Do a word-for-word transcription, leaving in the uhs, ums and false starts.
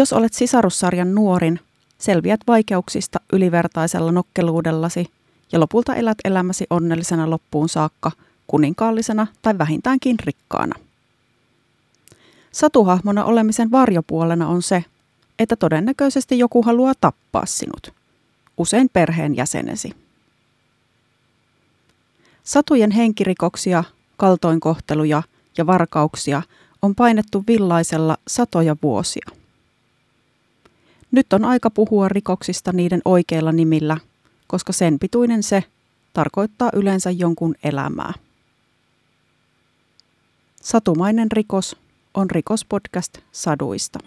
Jos olet sisarussarjan nuorin, selviät vaikeuksista ylivertaisella nokkeluudellasi ja lopulta elät elämäsi onnellisena loppuun saakka, kuninkaallisena tai vähintäänkin rikkaana. Satuhahmona olemisen varjopuolena on se, että todennäköisesti joku haluaa tappaa sinut, usein perheen jäsenesi. Satujen henkirikoksia, kaltoinkohteluja ja varkauksia on painettu villaisella satoja vuosia. Nyt on aika puhua rikoksista niiden oikeilla nimillä, koska sen pituinen se tarkoittaa yleensä jonkun elämää. Satumainen rikos on rikospodcast saduista.